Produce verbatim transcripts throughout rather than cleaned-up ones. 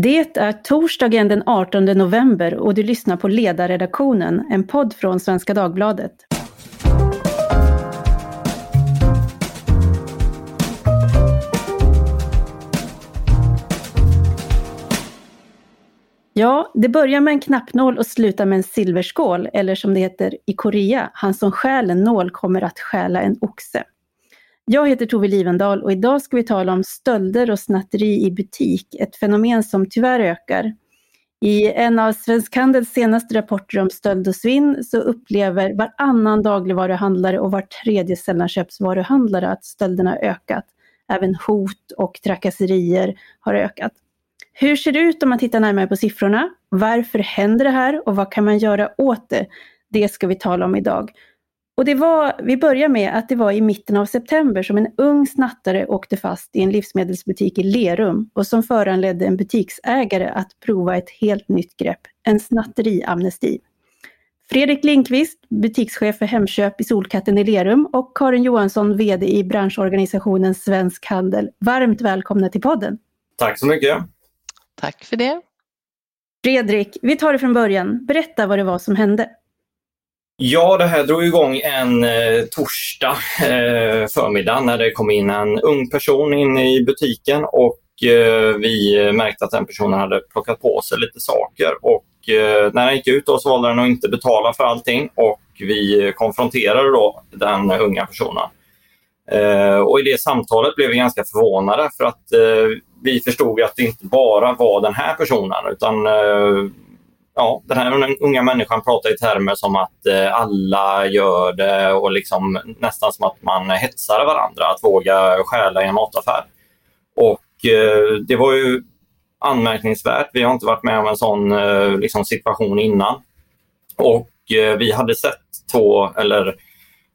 Det är torsdagen den artonde november och du lyssnar på Ledarredaktionen, en podd från Svenska Dagbladet. Ja, det börjar med en knappnål och slutar med en silverskål, eller som det heter i Korea, han som stjäl en nål kommer att stjäla en oxe. Jag heter Tove Lifvendahl och idag ska vi tala om stölder och snatteri i butik, ett fenomen som tyvärr ökar. I en av Svensk Handels senaste rapporter om stöld och svinn så upplever varannan dagligvaruhandlare och var tredje sällanköpsvaruhandlare att stölderna har ökat. Även hot och trakasserier har ökat. Hur ser det ut om man tittar närmare på siffrorna? Varför händer det här och vad kan man göra åt det? Det ska vi tala om idag. Och det var, vi börjar med att det var i mitten av september som en ung snattare åkte fast i en livsmedelsbutik i Lerum och som föranledde en butiksägare att prova ett helt nytt grepp, en snatteriamnesti. Fredrik Lindqvist, butikschef för Hemköp i Solkatten i Lerum och Karin Johansson, vd i branschorganisationen Svensk Handel. Varmt välkomna till podden. Tack så mycket. Tack för det. Fredrik, vi tar det från början. Berätta vad det var som hände. Ja, det här drog igång en eh, torsdag eh, förmiddag när det kom in en ung person in i butiken och eh, vi märkte att den personen hade plockat på sig lite saker och eh, när han gick ut då så valde han att inte betala för allting och vi konfronterade då den unga personen. Eh, och i det samtalet blev vi ganska förvånade för att eh, vi förstod att det inte bara var den här personen utan eh, Ja, den här unga människan pratar i termer som att eh, alla gör det och liksom nästan som att man hetsar varandra att våga stjäla i en mataffär. Och eh, det var ju anmärkningsvärt. Vi har inte varit med om en sån eh, liksom situation innan. Och eh, vi hade sett två eller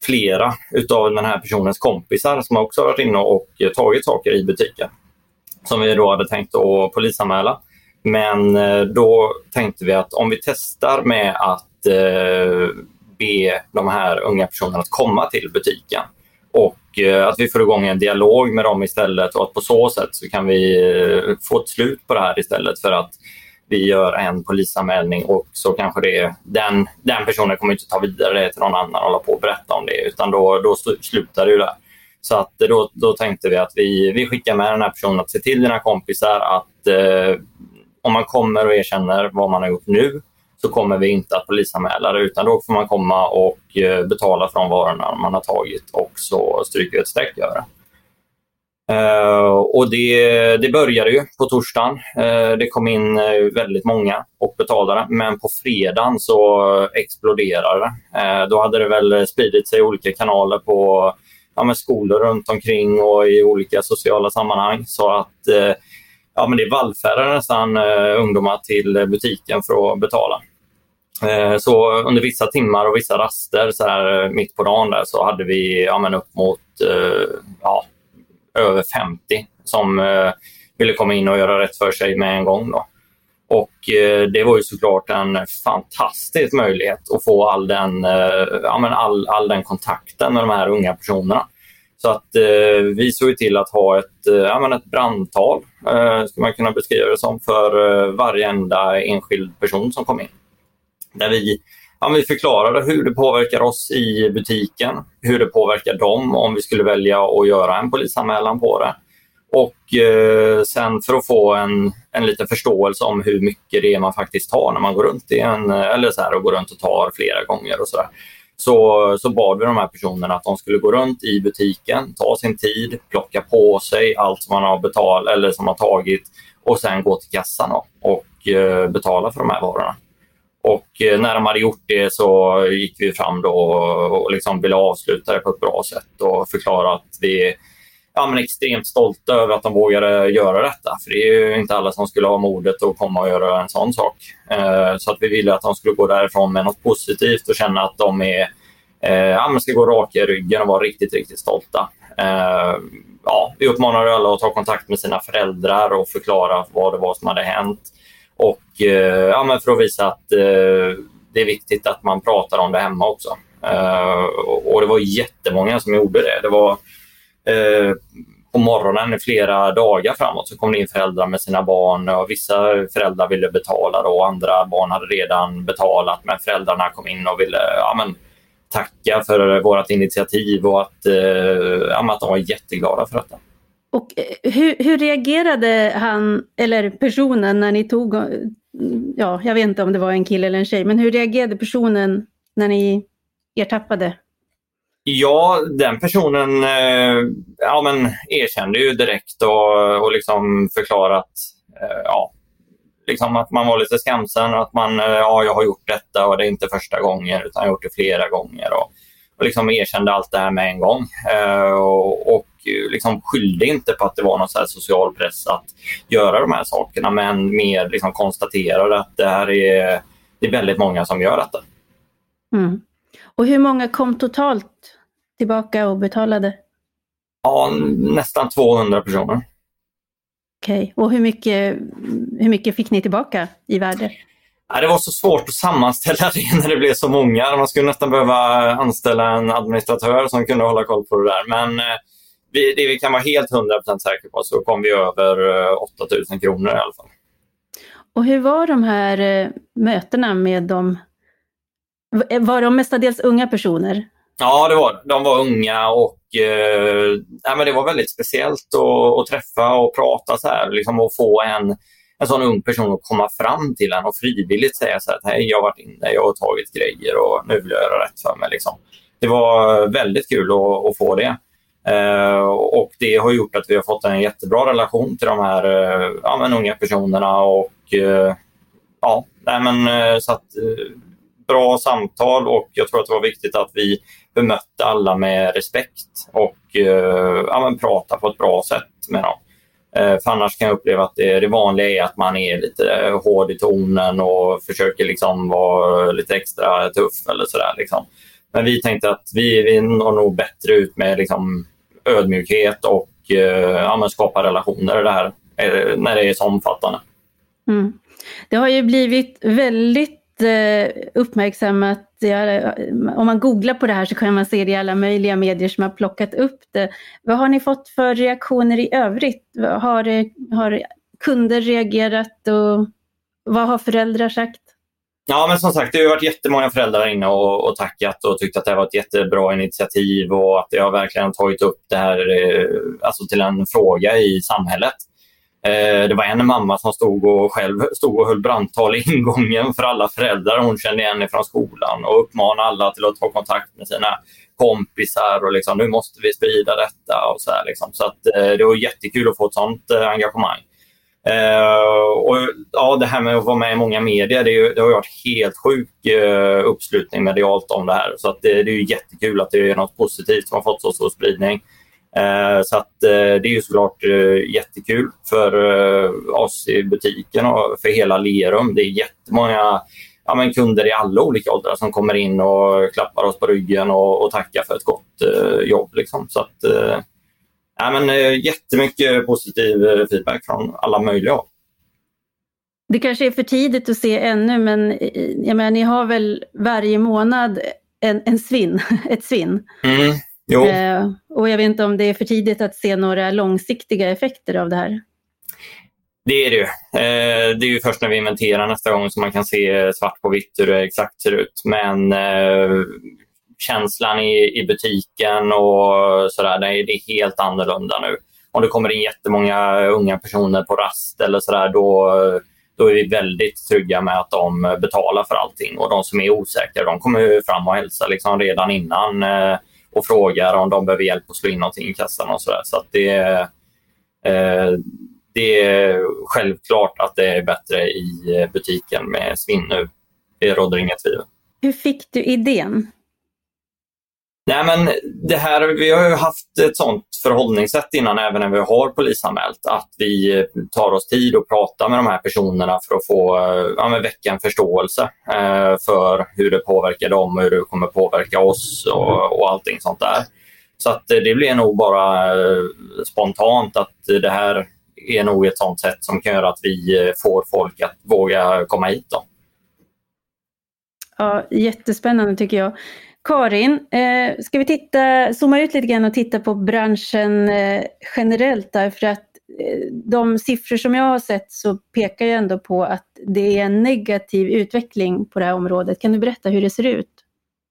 flera utav den här personens kompisar som också varit inne och eh, tagit saker i butiken som vi då hade tänkt att polisanmäla. Men då tänkte vi att om vi testar med att eh, be de här unga personerna att komma till butiken och eh, att vi får igång en dialog med dem istället och att på så sätt så kan vi eh, få ett slut på det här istället för att vi gör en polisanmälning och så kanske det, den, den personen kommer inte ta vidare det till någon annan och hålla på och berätta om det utan då, då slutar det ju där. Så att då, då tänkte vi att vi, vi skickar med den här personen att se till dina kompisar att eh, om man kommer och erkänner vad man har gjort nu så kommer vi inte att polisanmäla det utan då får man komma och betala för de varorna man har tagit och så stryker vi ett streck över det. Uh, och det, det började ju på torsdagen. Uh, det kom in väldigt många och betalade men på fredagen så exploderade det. Uh, då hade det väl spridit sig i olika kanaler på ja, med skolor runt omkring och i olika sociala sammanhang så att uh, Ja, men det vallfärdade nästan eh, ungdomar till butiken för att betala. Eh, så under vissa timmar och vissa raster så här, mitt på dagen där, så hade vi ja, men upp mot eh, ja, över femtio som eh, ville komma in och göra rätt för sig med en gång. Då. Och eh, det var ju såklart en fantastisk möjlighet att få all den, eh, ja, men all, all den kontakten med de här unga personerna. Så att eh, vi såg till att ha ett, eh, ja, men ett brandtal, eh, ska man kunna beskriva det som, för eh, varje enda enskild person som kom in. Där vi, ja, vi förklarade hur det påverkar oss i butiken, hur det påverkar dem om vi skulle välja att göra en polisanmälan på det. Och eh, sen för att få en, en liten förståelse om hur mycket det är man faktiskt tar när man går runt, i en, eller så här, och går runt och tar flera gånger och sådär. Så, så bad vi de här personerna att de skulle gå runt i butiken, ta sin tid, plocka på sig allt som man har betalat eller som man har tagit och sen gå till kassan och, och eh, betala för de här varorna. Och eh, när de hade gjort det så gick vi fram då och, och liksom ville avsluta det på ett bra sätt och förklara att vi är ja, men extremt stolta över att de vågade göra detta. För det är ju inte alla som skulle ha modet att komma och göra en sån sak. Eh, så att vi ville att de skulle gå därifrån med något positivt och känna att de är Eh, ja, man ska gå raka i ryggen och vara riktigt, riktigt stolta. Eh, ja, vi uppmanade alla att ta kontakt med sina föräldrar och förklara vad det var som hade hänt. Och eh, ja, men för att visa att eh, det är viktigt att man pratar om det hemma också. Eh, och det var jättemånga som gjorde det. Det var eh, på morgonen i flera dagar framåt så kom det in föräldrar med sina barn, och vissa föräldrar ville betala då, och andra barn hade redan betalat, men föräldrarna kom in och ville ja, men, tacka för vårt initiativ och att, eh, ja, att de var jätteglada för detta. Och hur, hur reagerade han eller personen när ni tog, ja jag vet inte om det var en kille eller en tjej, men hur reagerade personen när ni ertappade? Ja, den personen eh, ja, men erkände ju direkt och, och liksom förklarat eh, ja, liksom att man var lite skamsen och att man, eh, ja, jag har gjort detta och det är inte första gången utan jag har gjort det flera gånger och, och liksom erkände allt det här med en gång eh, och, och liksom skyllde inte på att det var någon så här social press att göra de här sakerna, men mer liksom konstaterade att det här är, det är väldigt många som gör detta. Mm. Och hur många kom totalt tillbaka och betalade? Ja, nästan tvåhundra personer. Okej, okay. Och hur mycket, hur mycket fick ni tillbaka i värde? Ja, det var så svårt att sammanställa det när det blev så många. Man skulle nästan behöva anställa en administratör som kunde hålla koll på det där. Men vi, det vi kan vara helt hundra procent säkra på, så kom vi över åtta tusen kronor i alla fall. Och hur var de här mötena med dem? Var de mestadels unga personer? Ja, det var de. Var unga och eh, ja, men det var väldigt speciellt att, att träffa och prata så här. Liksom, och få en, en sån ung person att komma fram till en och frivilligt säga så här, hej, jag har varit inne, jag har tagit grejer och nu vill jag göra rätt för mig. Liksom. Det var väldigt kul att, att få det. Eh, och det har gjort att vi har fått en jättebra relation till de här eh, ja, men unga personerna. Och eh, ja, nej, men så att... Eh, bra samtal, och jag tror att det var viktigt att vi bemötte alla med respekt och eh, ja, men prata på ett bra sätt med dem. Eh, för annars kan jag uppleva att det, det vanliga är att man är lite hård i tonen och försöker liksom vara lite extra tuff eller sådär. Liksom. Men vi tänkte att vi, vi når nog bättre ut med liksom, ödmjukhet och eh, ja, men skapa relationer det här, eh, när det är så omfattande. Mm. Det har ju blivit väldigt uppmärksammat. Om man googlar på det här så kan man se det i alla möjliga medier som har plockat upp det. Vad har ni fått för reaktioner i övrigt? Har, har kunder reagerat och vad har föräldrar sagt? Ja, men som sagt, det har varit jättemånga föräldrar inne och, och tackat och tyckt att det var ett jättebra initiativ och att jag har verkligen tagit upp det här alltså till en fråga i samhället. Det var en mamma som stod och själv stod och höll brandtal i ingången för alla föräldrar hon kände igen från skolan och uppmanade alla till att ta kontakt med sina kompisar och liksom, nu måste vi sprida detta och så här liksom. Så att det var jättekul att få ett sånt engagemang. Och ja, det här med att vara med i många medier, det, är, det har varit helt sjuk uppslutning medialt om det här, så att det, det är jättekul att det är något positivt som har fått så stor spridning. Så att det är ju såklart jättekul för oss i butiken och för hela Lerum. Det är jättemånga ja, men kunder i alla olika åldrar som kommer in och klappar oss på ryggen och, och tackar för ett gott jobb. Liksom. Så att, ja, men, jättemycket positiv feedback från alla möjliga håll. Det kanske är för tidigt att se ännu, men jag menar, ni har väl varje månad en, en svinn, ett svinn? Mm. Jo. Och jag vet inte om det är för tidigt att se några långsiktiga effekter av det här. Det är det ju. Det är ju först när vi inventerar nästa gång som man kan se svart på vitt hur det exakt ser ut. Men känslan i butiken och sådär, det är helt annorlunda nu. Om det kommer in jättemånga unga personer på rast eller sådär, då, då är vi väldigt trygga med att de betalar för allting. Och de som är osäkra, de kommer fram och hälsa liksom redan innan och frågar om de behöver hjälp att slå in någonting i kassan och sådär. Så att det, eh, det är självklart att det är bättre i butiken med svinn nu. Det råder inget tvivel. Hur fick du idén? Nej, men det här, vi har ju haft ett sånt förhållningssätt innan, även när vi har polisanmält, att vi tar oss tid och pratar med de här personerna för att få ja, väcka en förståelse eh, för hur det påverkar dem och hur det kommer påverka oss och, och allting sånt där. Så att det blir nog bara eh, spontant att det här är nog ett sånt sätt som kan göra att vi får folk att våga komma hit då. Ja, jättespännande tycker jag. Karin, eh, ska vi titta, zooma ut lite grann och titta på branschen eh, generellt där, för att eh, de siffror som jag har sett så pekar ju ändå på att det är en negativ utveckling på det här området. Kan du berätta hur det ser ut?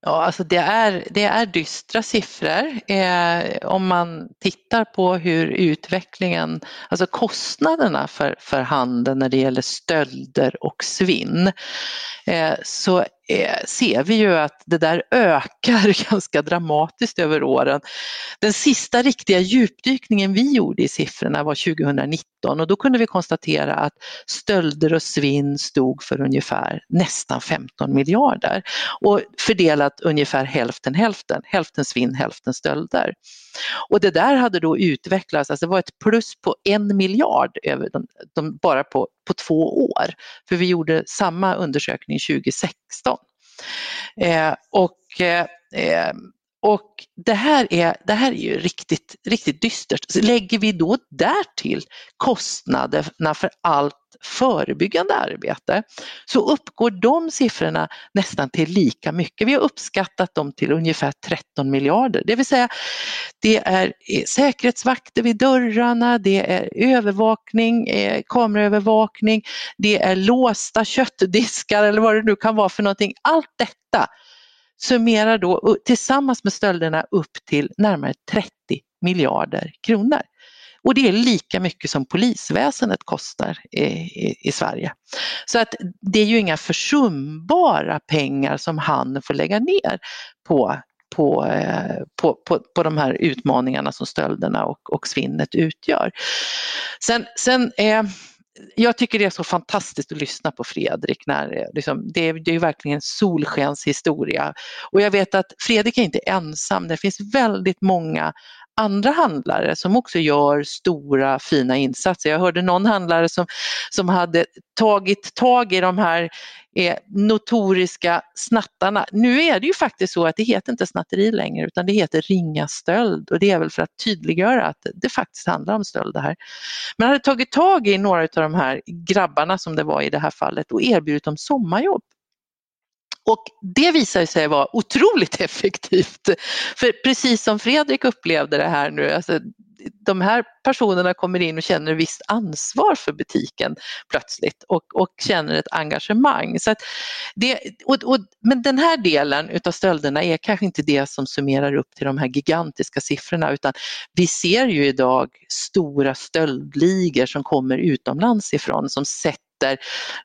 Ja, alltså det är, det är dystra siffror eh, om man tittar på hur utvecklingen, alltså kostnaderna för, för handeln när det gäller stölder och svinn, eh, så eh, ser vi ju att det där ökar ganska dramatiskt över åren. Den sista riktiga djupdykningen vi gjorde i siffrorna var tjugonitton och då kunde vi konstatera att stölder och svinn stod för ungefär nästan femton miljarder och fördelade att ungefär hälften hälften, hälften svinn, hälften stölder. Och det där hade då utvecklats, alltså det var ett plus på en miljard över de, de, bara på, på två år. För vi gjorde samma undersökning tjugo sexton. Eh, och, eh, och det här är, det här är ju riktigt, riktigt dystert. Så lägger vi då därtill kostnaderna för allt förebyggande arbete så uppgår de siffrorna nästan till lika mycket. Vi har uppskattat dem till ungefär tretton miljarder. Det vill säga det är säkerhetsvakter vid dörrarna, det är övervakning, kameraövervakning, det är låsta köttdiskar eller vad det nu kan vara för någonting. Allt detta summerar då tillsammans med stölderna upp till närmare trettio miljarder kronor. Och det är lika mycket som polisväsendet kostar i, i, i Sverige. Så att det är ju inga försumbara pengar som han får lägga ner på, på, eh, på, på, på de här utmaningarna som stölderna och, och svinnet utgör. Sen... sen eh, Jag tycker det är så fantastiskt att lyssna på Fredrik. När, liksom, det, är, det är ju verkligen en solskenshistoria. Och jag vet att Fredrik är inte ensam. Det finns väldigt många andra handlare som också gör stora fina insatser. Jag hörde någon handlare som, som hade tagit tag i de här eh, notoriska snattarna. Nu är det ju faktiskt så att det heter inte snatteri längre utan det heter ringa stöld. Och det är väl för att tydliggöra att det faktiskt handlar om stöld det här. Man hade tagit tag i några av de här grabbarna som det var i det här fallet och erbjudit dem sommarjobb. Och det visar sig vara otroligt effektivt. För precis som Fredrik upplevde det här nu, alltså, de här personerna kommer in och känner visst ansvar för butiken plötsligt och, och känner ett engagemang. Så att det, och, och, men den här delen utav stölderna är kanske inte det som summerar upp till de här gigantiska siffrorna utan vi ser ju idag stora stöldligor som kommer utomlands ifrån som sett där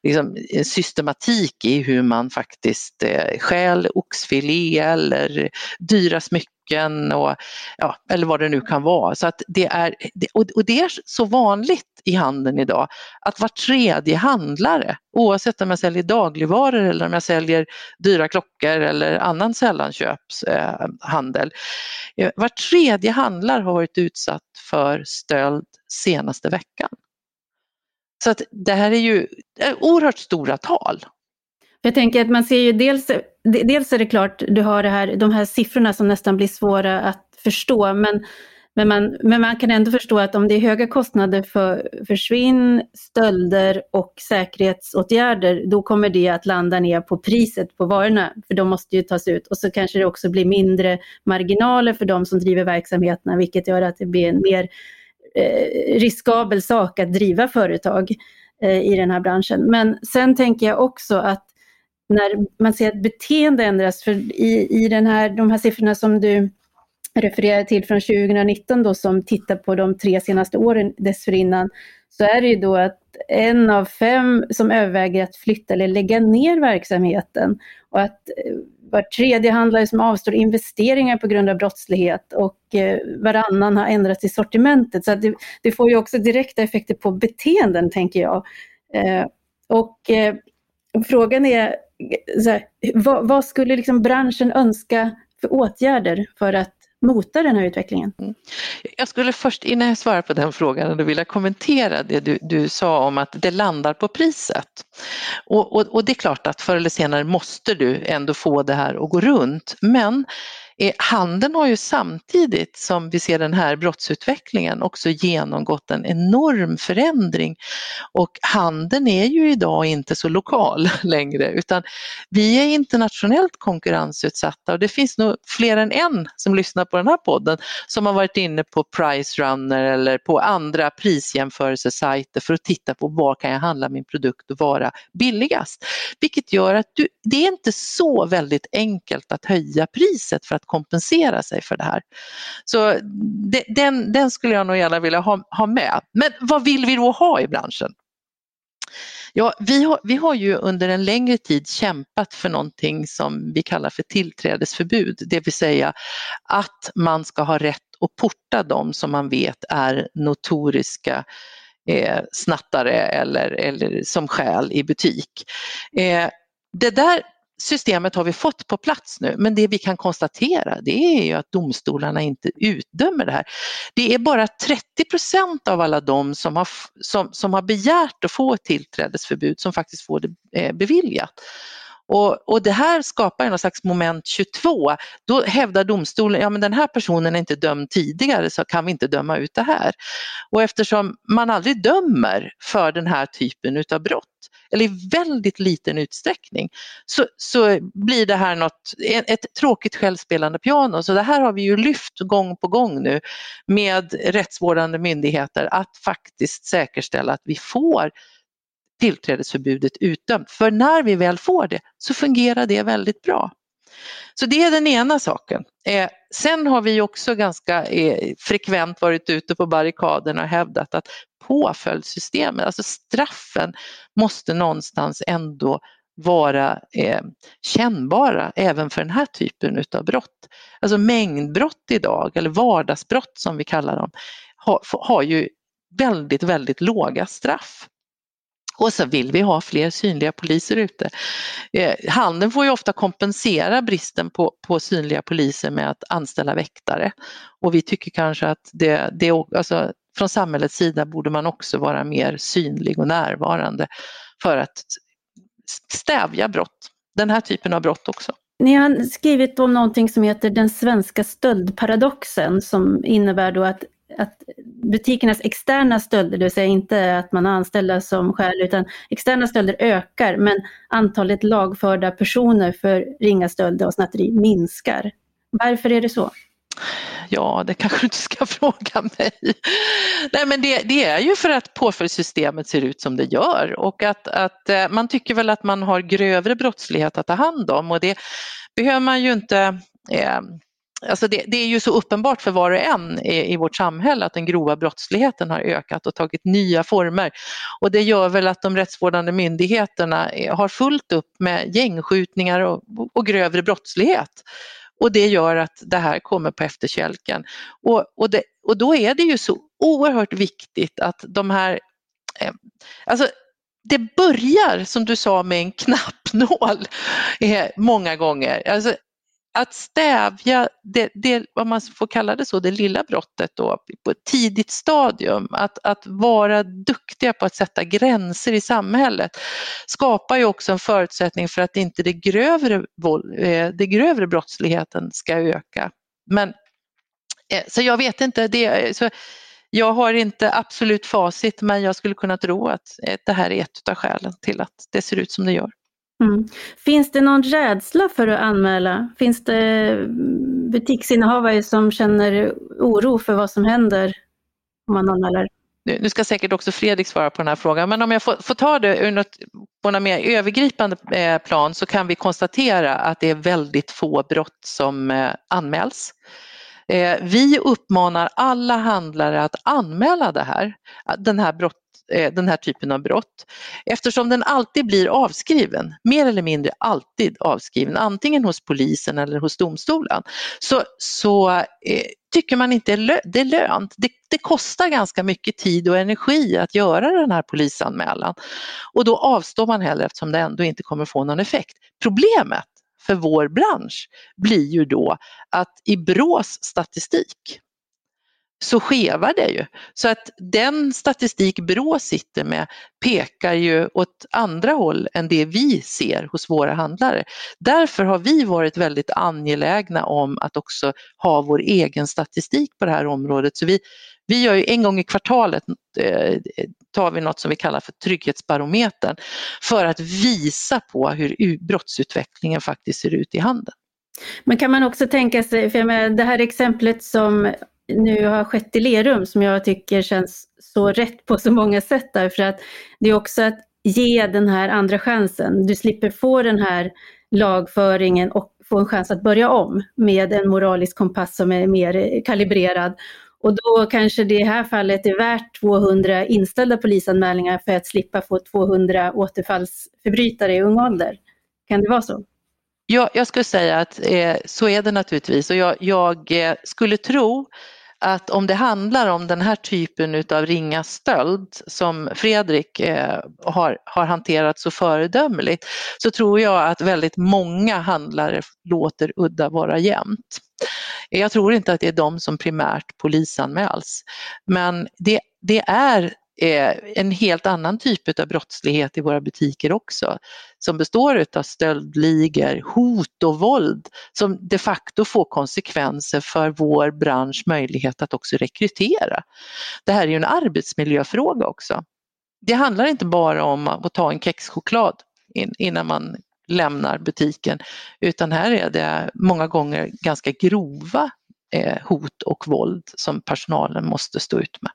liksom systematik i hur man faktiskt eh, stjäl oxfilé eller dyra smycken och, ja, eller vad det nu kan vara. Så att det är, och det är så vanligt i handeln idag att var tredje handlare, oavsett om jag säljer dagligvaror eller om jag säljer dyra klockor eller annan sällanköpshandel, eh, var tredje handlare har varit utsatt för stöld senaste veckan. Så att det här är ju oerhört stora tal. Jag tänker att man ser ju dels, dels är det klart du har det här, de här siffrorna som nästan blir svåra att förstå. Men, men, man, men man kan ändå förstå att om det är höga kostnader för, för svinn, stölder och säkerhetsåtgärder. Då kommer det att landa ner på priset på varorna. För de måste ju tas ut. Och så kanske det också blir mindre marginaler för de som driver verksamheterna. Vilket gör att det blir en mer... Eh, riskabel sak att driva företag eh, i den här branschen. Men sen tänker jag också att när man ser att beteende ändras, för i, i den här, de här siffrorna som du refererar till från tjugonitton då, som tittar på de tre senaste åren dessförinnan, så är det ju då att en av fem som överväger att flytta eller lägga ner verksamheten och att var tredje handlare som avstår investeringar på grund av brottslighet och varannan har ändrats i sortimentet. Så att det, det får ju också direkta effekter på beteenden, tänker jag. Och frågan är, så här, vad, vad skulle liksom branschen önska för åtgärder för att mota den här utvecklingen? Mm. Jag skulle först, innan jag svarar på den frågan, då vill jag kommentera det du, du sa om att det landar på priset. Och, och, och det är klart att förr eller senare måste du ändå få det här att gå runt. Men Handeln har ju samtidigt som vi ser den här brottsutvecklingen också genomgått en enorm förändring, och handeln är ju idag inte så lokal längre, utan vi är internationellt konkurrensutsatta, och det finns nog fler än en som lyssnar på den här podden som har varit inne på Price Runner eller på andra prisjämförelsesajter för att titta på var kan jag handla min produkt och vara billigast, vilket gör att du, det är inte så väldigt enkelt att höja priset för att kompensera sig för det här. Så det, den, den skulle jag nog gärna vilja ha, ha med. Men vad vill vi då ha i branschen? Ja, vi har, vi har ju under en längre tid kämpat för någonting som vi kallar för tillträdesförbud. Det vill säga att man ska ha rätt att porta dem som man vet är notoriska eh, snattare eller, eller som stjäl i butik. Eh, det där systemet har vi fått på plats nu, men det vi kan konstatera det är ju att domstolarna inte utdömer det här. Det är bara trettio procent av alla de som har, som, som har begärt att få ett tillträdesförbud som faktiskt får det beviljat. Och, och det här skapar en slags moment tjugotvå. Då hävdar domstolen, ja men den här personen är inte dömd tidigare så kan vi inte döma ut det här. Och eftersom man aldrig dömer för den här typen av brott, eller i väldigt liten utsträckning, så, så blir det här något, ett tråkigt självspelande piano. Så det här har vi ju lyft gång på gång nu med rättsvårdande myndigheter, att faktiskt säkerställa att vi får tillträdesförbudet utdömt. För när vi väl får det så fungerar det väldigt bra. Så det är den ena saken. Eh, sen har vi också ganska eh, frekvent varit ute på barrikaderna och hävdat att påföljdssystemet, alltså straffen, måste någonstans ändå vara eh, kännbara även för den här typen av brott. Alltså mängdbrott idag, eller vardagsbrott som vi kallar dem, har, har ju väldigt, väldigt låga straff. Och så vill vi ha fler synliga poliser ute. Eh, handeln får ju ofta kompensera bristen på, på synliga poliser med att anställa väktare. Och vi tycker kanske att det, det, alltså, från samhällets sida borde man också vara mer synlig och närvarande för att stävja brott. Den här typen av brott också. Ni har skrivit om någonting som heter den svenska stöldparadoxen, som innebär då att att butikernas externa stölder, det vill säga inte att man har anställda som stjäl, utan externa stölder ökar, men antalet lagförda personer för ringa stölder och snatteri minskar. Varför är det så? Ja, det kanske du inte ska fråga mig. Nej, men det, det är ju för att påföljdssystemet ser ut som det gör, och att, att man tycker väl att man har grövre brottslighet att ta hand om, och det behöver man ju inte... Eh, Alltså det, det är ju så uppenbart för var och en i, i vårt samhälle att den grova brottsligheten har ökat och tagit nya former. Och det gör väl att de rättsvårdande myndigheterna har fullt upp med gängskjutningar och, och grövre brottslighet. Och det gör att det här kommer på efterkälken. Och, och, det, och då är det ju så oerhört viktigt att de här... Eh, alltså, det börjar, som du sa, med en knappnål eh, många gånger. Alltså, att stävja det, det, vad man får kalla det så, det lilla brottet då, på ett tidigt stadium, att, att vara duktiga på att sätta gränser i samhället, skapar ju också en förutsättning för att inte det grövre, det grövre brottsligheten ska öka. Men, så jag vet inte, det, så jag har inte absolut facit, men jag skulle kunna tro att det här är ett av skälen till att det ser ut som det gör. Mm. Finns det någon rädsla för att anmäla? Finns det butiksinnehavare som känner oro för vad som händer om man anmäler? Nu ska säkert också Fredrik svara på den här frågan, men om jag får, får ta det ur något, på något mer övergripande plan, så kan vi konstatera att det är väldigt få brott som anmäls. Vi uppmanar alla handlare att anmäla det här, den här brott, den här typen av brott, eftersom den alltid blir avskriven, mer eller mindre alltid avskriven, antingen hos polisen eller hos domstolen. Så, så eh, tycker man inte lö- det är lönt. Det, det kostar ganska mycket tid och energi att göra den här polisanmälan, och då avstår man hellre eftersom det ändå inte kommer få någon effekt. Problemet för vår bransch blir ju då att i Brås statistik så skevar det ju. Så att den statistik Brå sitter med pekar ju åt andra håll än det vi ser hos våra handlare. Därför har vi varit väldigt angelägna om att också ha vår egen statistik på det här området. Så vi, vi gör ju en gång i kvartalet eh, tar vi något som vi kallar för trygghetsbarometern för att visa på hur brottsutvecklingen faktiskt ser ut i handeln. Men kan man också tänka sig, för jag menar, det här exemplet som nu har skett i Lerum som jag tycker känns så rätt på så många sätt, därför att det är också att ge den här andra chansen. Du slipper få den här lagföringen och få en chans att börja om med en moralisk kompass som är mer kalibrerad. Och då kanske det i det här fallet är värt tvåhundra inställda polisanmälningar för att slippa få tvåhundra återfallsförbrytare i ung ålder. Kan det vara så? Ja, jag skulle säga att eh, så är det naturligtvis, och jag, jag eh, skulle tro att om det handlar om den här typen av ringa stöld som Fredrik eh, har, har hanterat så föredömligt, så tror jag att väldigt många handlare låter udda vara jämnt. Jag tror inte att det är de som primärt polisanmäls, men det, det är en helt annan typ av brottslighet i våra butiker också, som består av stöldligor, hot och våld som de facto får konsekvenser för vår bransch möjlighet att också rekrytera. Det här är ju en arbetsmiljöfråga också. Det handlar inte bara om att ta en kexchoklad innan man lämnar butiken, utan här är det många gånger ganska grova hot och våld som personalen måste stå ut med.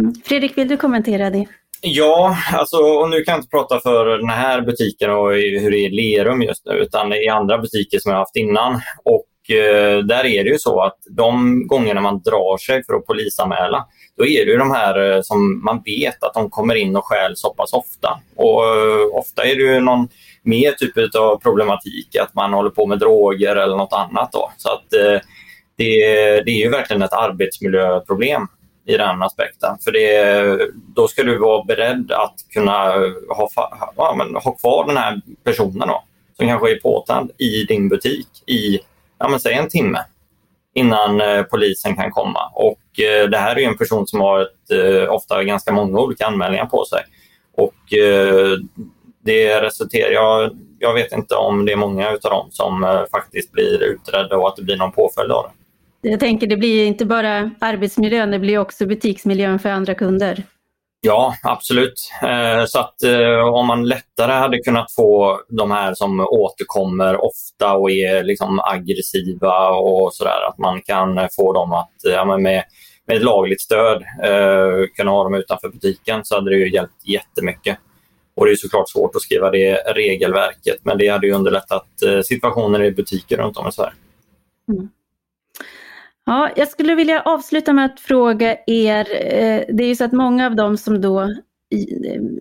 Mm. Fredrik, vill du kommentera det? Ja, alltså, och nu kan jag inte prata för den här butiken och hur det är i Lerum just nu, utan i andra butiker som jag haft innan. Och eh, där är det ju så att de gångerna man drar sig för att polisanmäla, då är det ju de här eh, som man vet att de kommer in och stjäl så pass ofta. Och eh, ofta är det ju någon mer typ av problematik, att man håller på med droger eller något annat då. Så att eh, det, det är ju verkligen ett arbetsmiljöproblem i den aspekten. För det, då ska du vara beredd att kunna ha, ja, men, ha kvar den här personen då, som kanske är påtänd i din butik i ja, men, säg en timme innan eh, polisen kan komma. Och eh, det här är en person som har ett, eh, ofta ganska många olika anmälningar på sig. Och eh, det resulterar, jag, jag vet inte om det är många av dem som eh, faktiskt blir utredda och att det blir någon påföljd av det. Jag tänker det blir inte bara arbetsmiljön, det blir också butiksmiljön för andra kunder. Ja, absolut. Så att om man lättare hade kunnat få de här som återkommer ofta och är liksom aggressiva och sådär, att man kan få dem att ja, men med, med lagligt stöd kunna ha dem utanför butiken, så hade det ju hjälpt jättemycket. Och det är såklart svårt att skriva det regelverket, men det hade ju underlättat situationen i butiker runt om i Sverige. Mm. Ja, jag skulle vilja avsluta med att fråga er, det är ju så att många av dem som då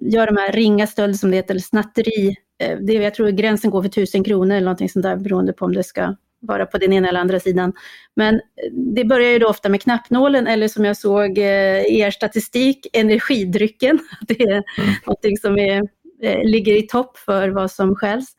gör de här ringa stöld som det heter, eller snatteri, det är, jag tror gränsen går för tusen kronor eller någonting sånt där, beroende på om det ska vara på den ena eller andra sidan. Men det börjar ju då ofta med knappnålen, eller som jag såg i er statistik, energidrycken. Det är mm. någonting som är, ligger i topp för vad som stjäls.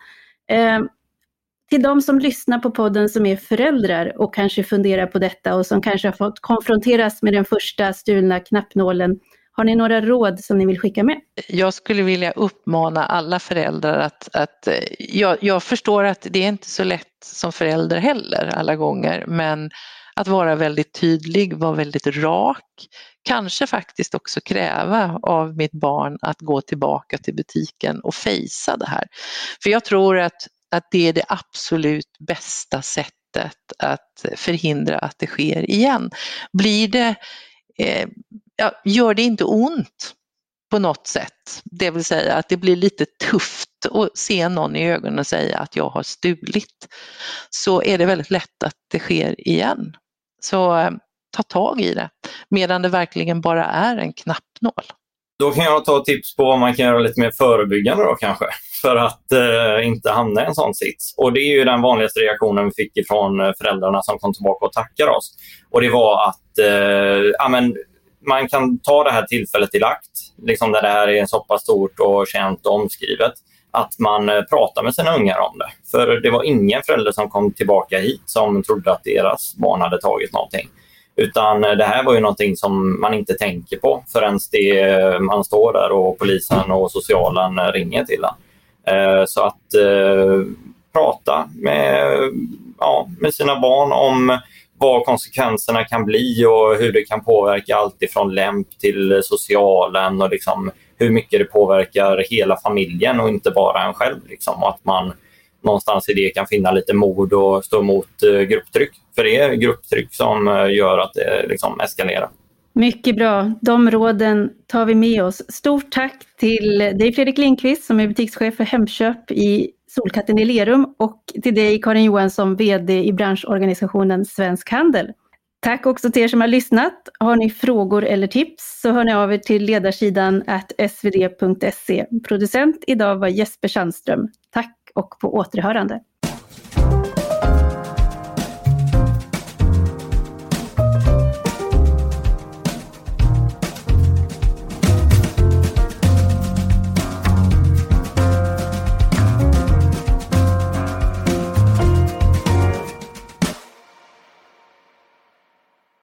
Till de som lyssnar på podden som är föräldrar och kanske funderar på detta och som kanske har fått konfronteras med den första stulna knappnålen, har ni några råd som ni vill skicka med? Jag skulle vilja uppmana alla föräldrar att, att jag, jag förstår att det är inte så lätt som förälder heller alla gånger, men att vara väldigt tydlig, vara väldigt rak, kanske faktiskt också kräva av mitt barn att gå tillbaka till butiken och fejsa det här. För jag tror att att det är det absolut bästa sättet att förhindra att det sker igen. Blir det, eh, ja, gör det inte ont på något sätt. Det vill säga att det blir lite tufft att se någon i ögonen och säga att jag har stulit. Så är det väldigt lätt att det sker igen. Så eh, ta tag i det medan det verkligen bara är en knappnål. Då kan jag ta tips på om man kan göra lite mer förebyggande då kanske, för att eh, inte hamna i en sån sits. Och det är ju den vanligaste reaktionen vi fick ifrån föräldrarna som kom tillbaka och tackade oss. Och det var att eh, amen, man kan ta det här tillfället i akt, liksom när det här är så pass stort och känt och omskrivet, att man eh, pratar med sina ungar om det. För det var ingen förälder som kom tillbaka hit som trodde att deras barn hade tagit någonting. Utan det här var ju någonting som man inte tänker på förrän det, man står där och polisen och socialen ringer till en. Så att prata med, ja, med sina barn om vad konsekvenserna kan bli och hur det kan påverka allt ifrån lämp till socialen och liksom hur mycket det påverkar hela familjen och inte bara en själv. Liksom. Och att man någonstans i det kan finna lite mod och stå emot grupptryck. För det är grupptryck som gör att det liksom eskalerar. Mycket bra. De råden tar vi med oss. Stort tack till dig Fredrik Lindqvist som är butikschef för Hemköp i Solkatten i Lerum och till dig Karin Johansson, vd i branschorganisationen Svensk Handel. Tack också till er som har lyssnat. Har ni frågor eller tips så hör ni av er till ledarsidan at s v d punkt se. Producent idag var Jesper Tjernström. Tack och på återhörande.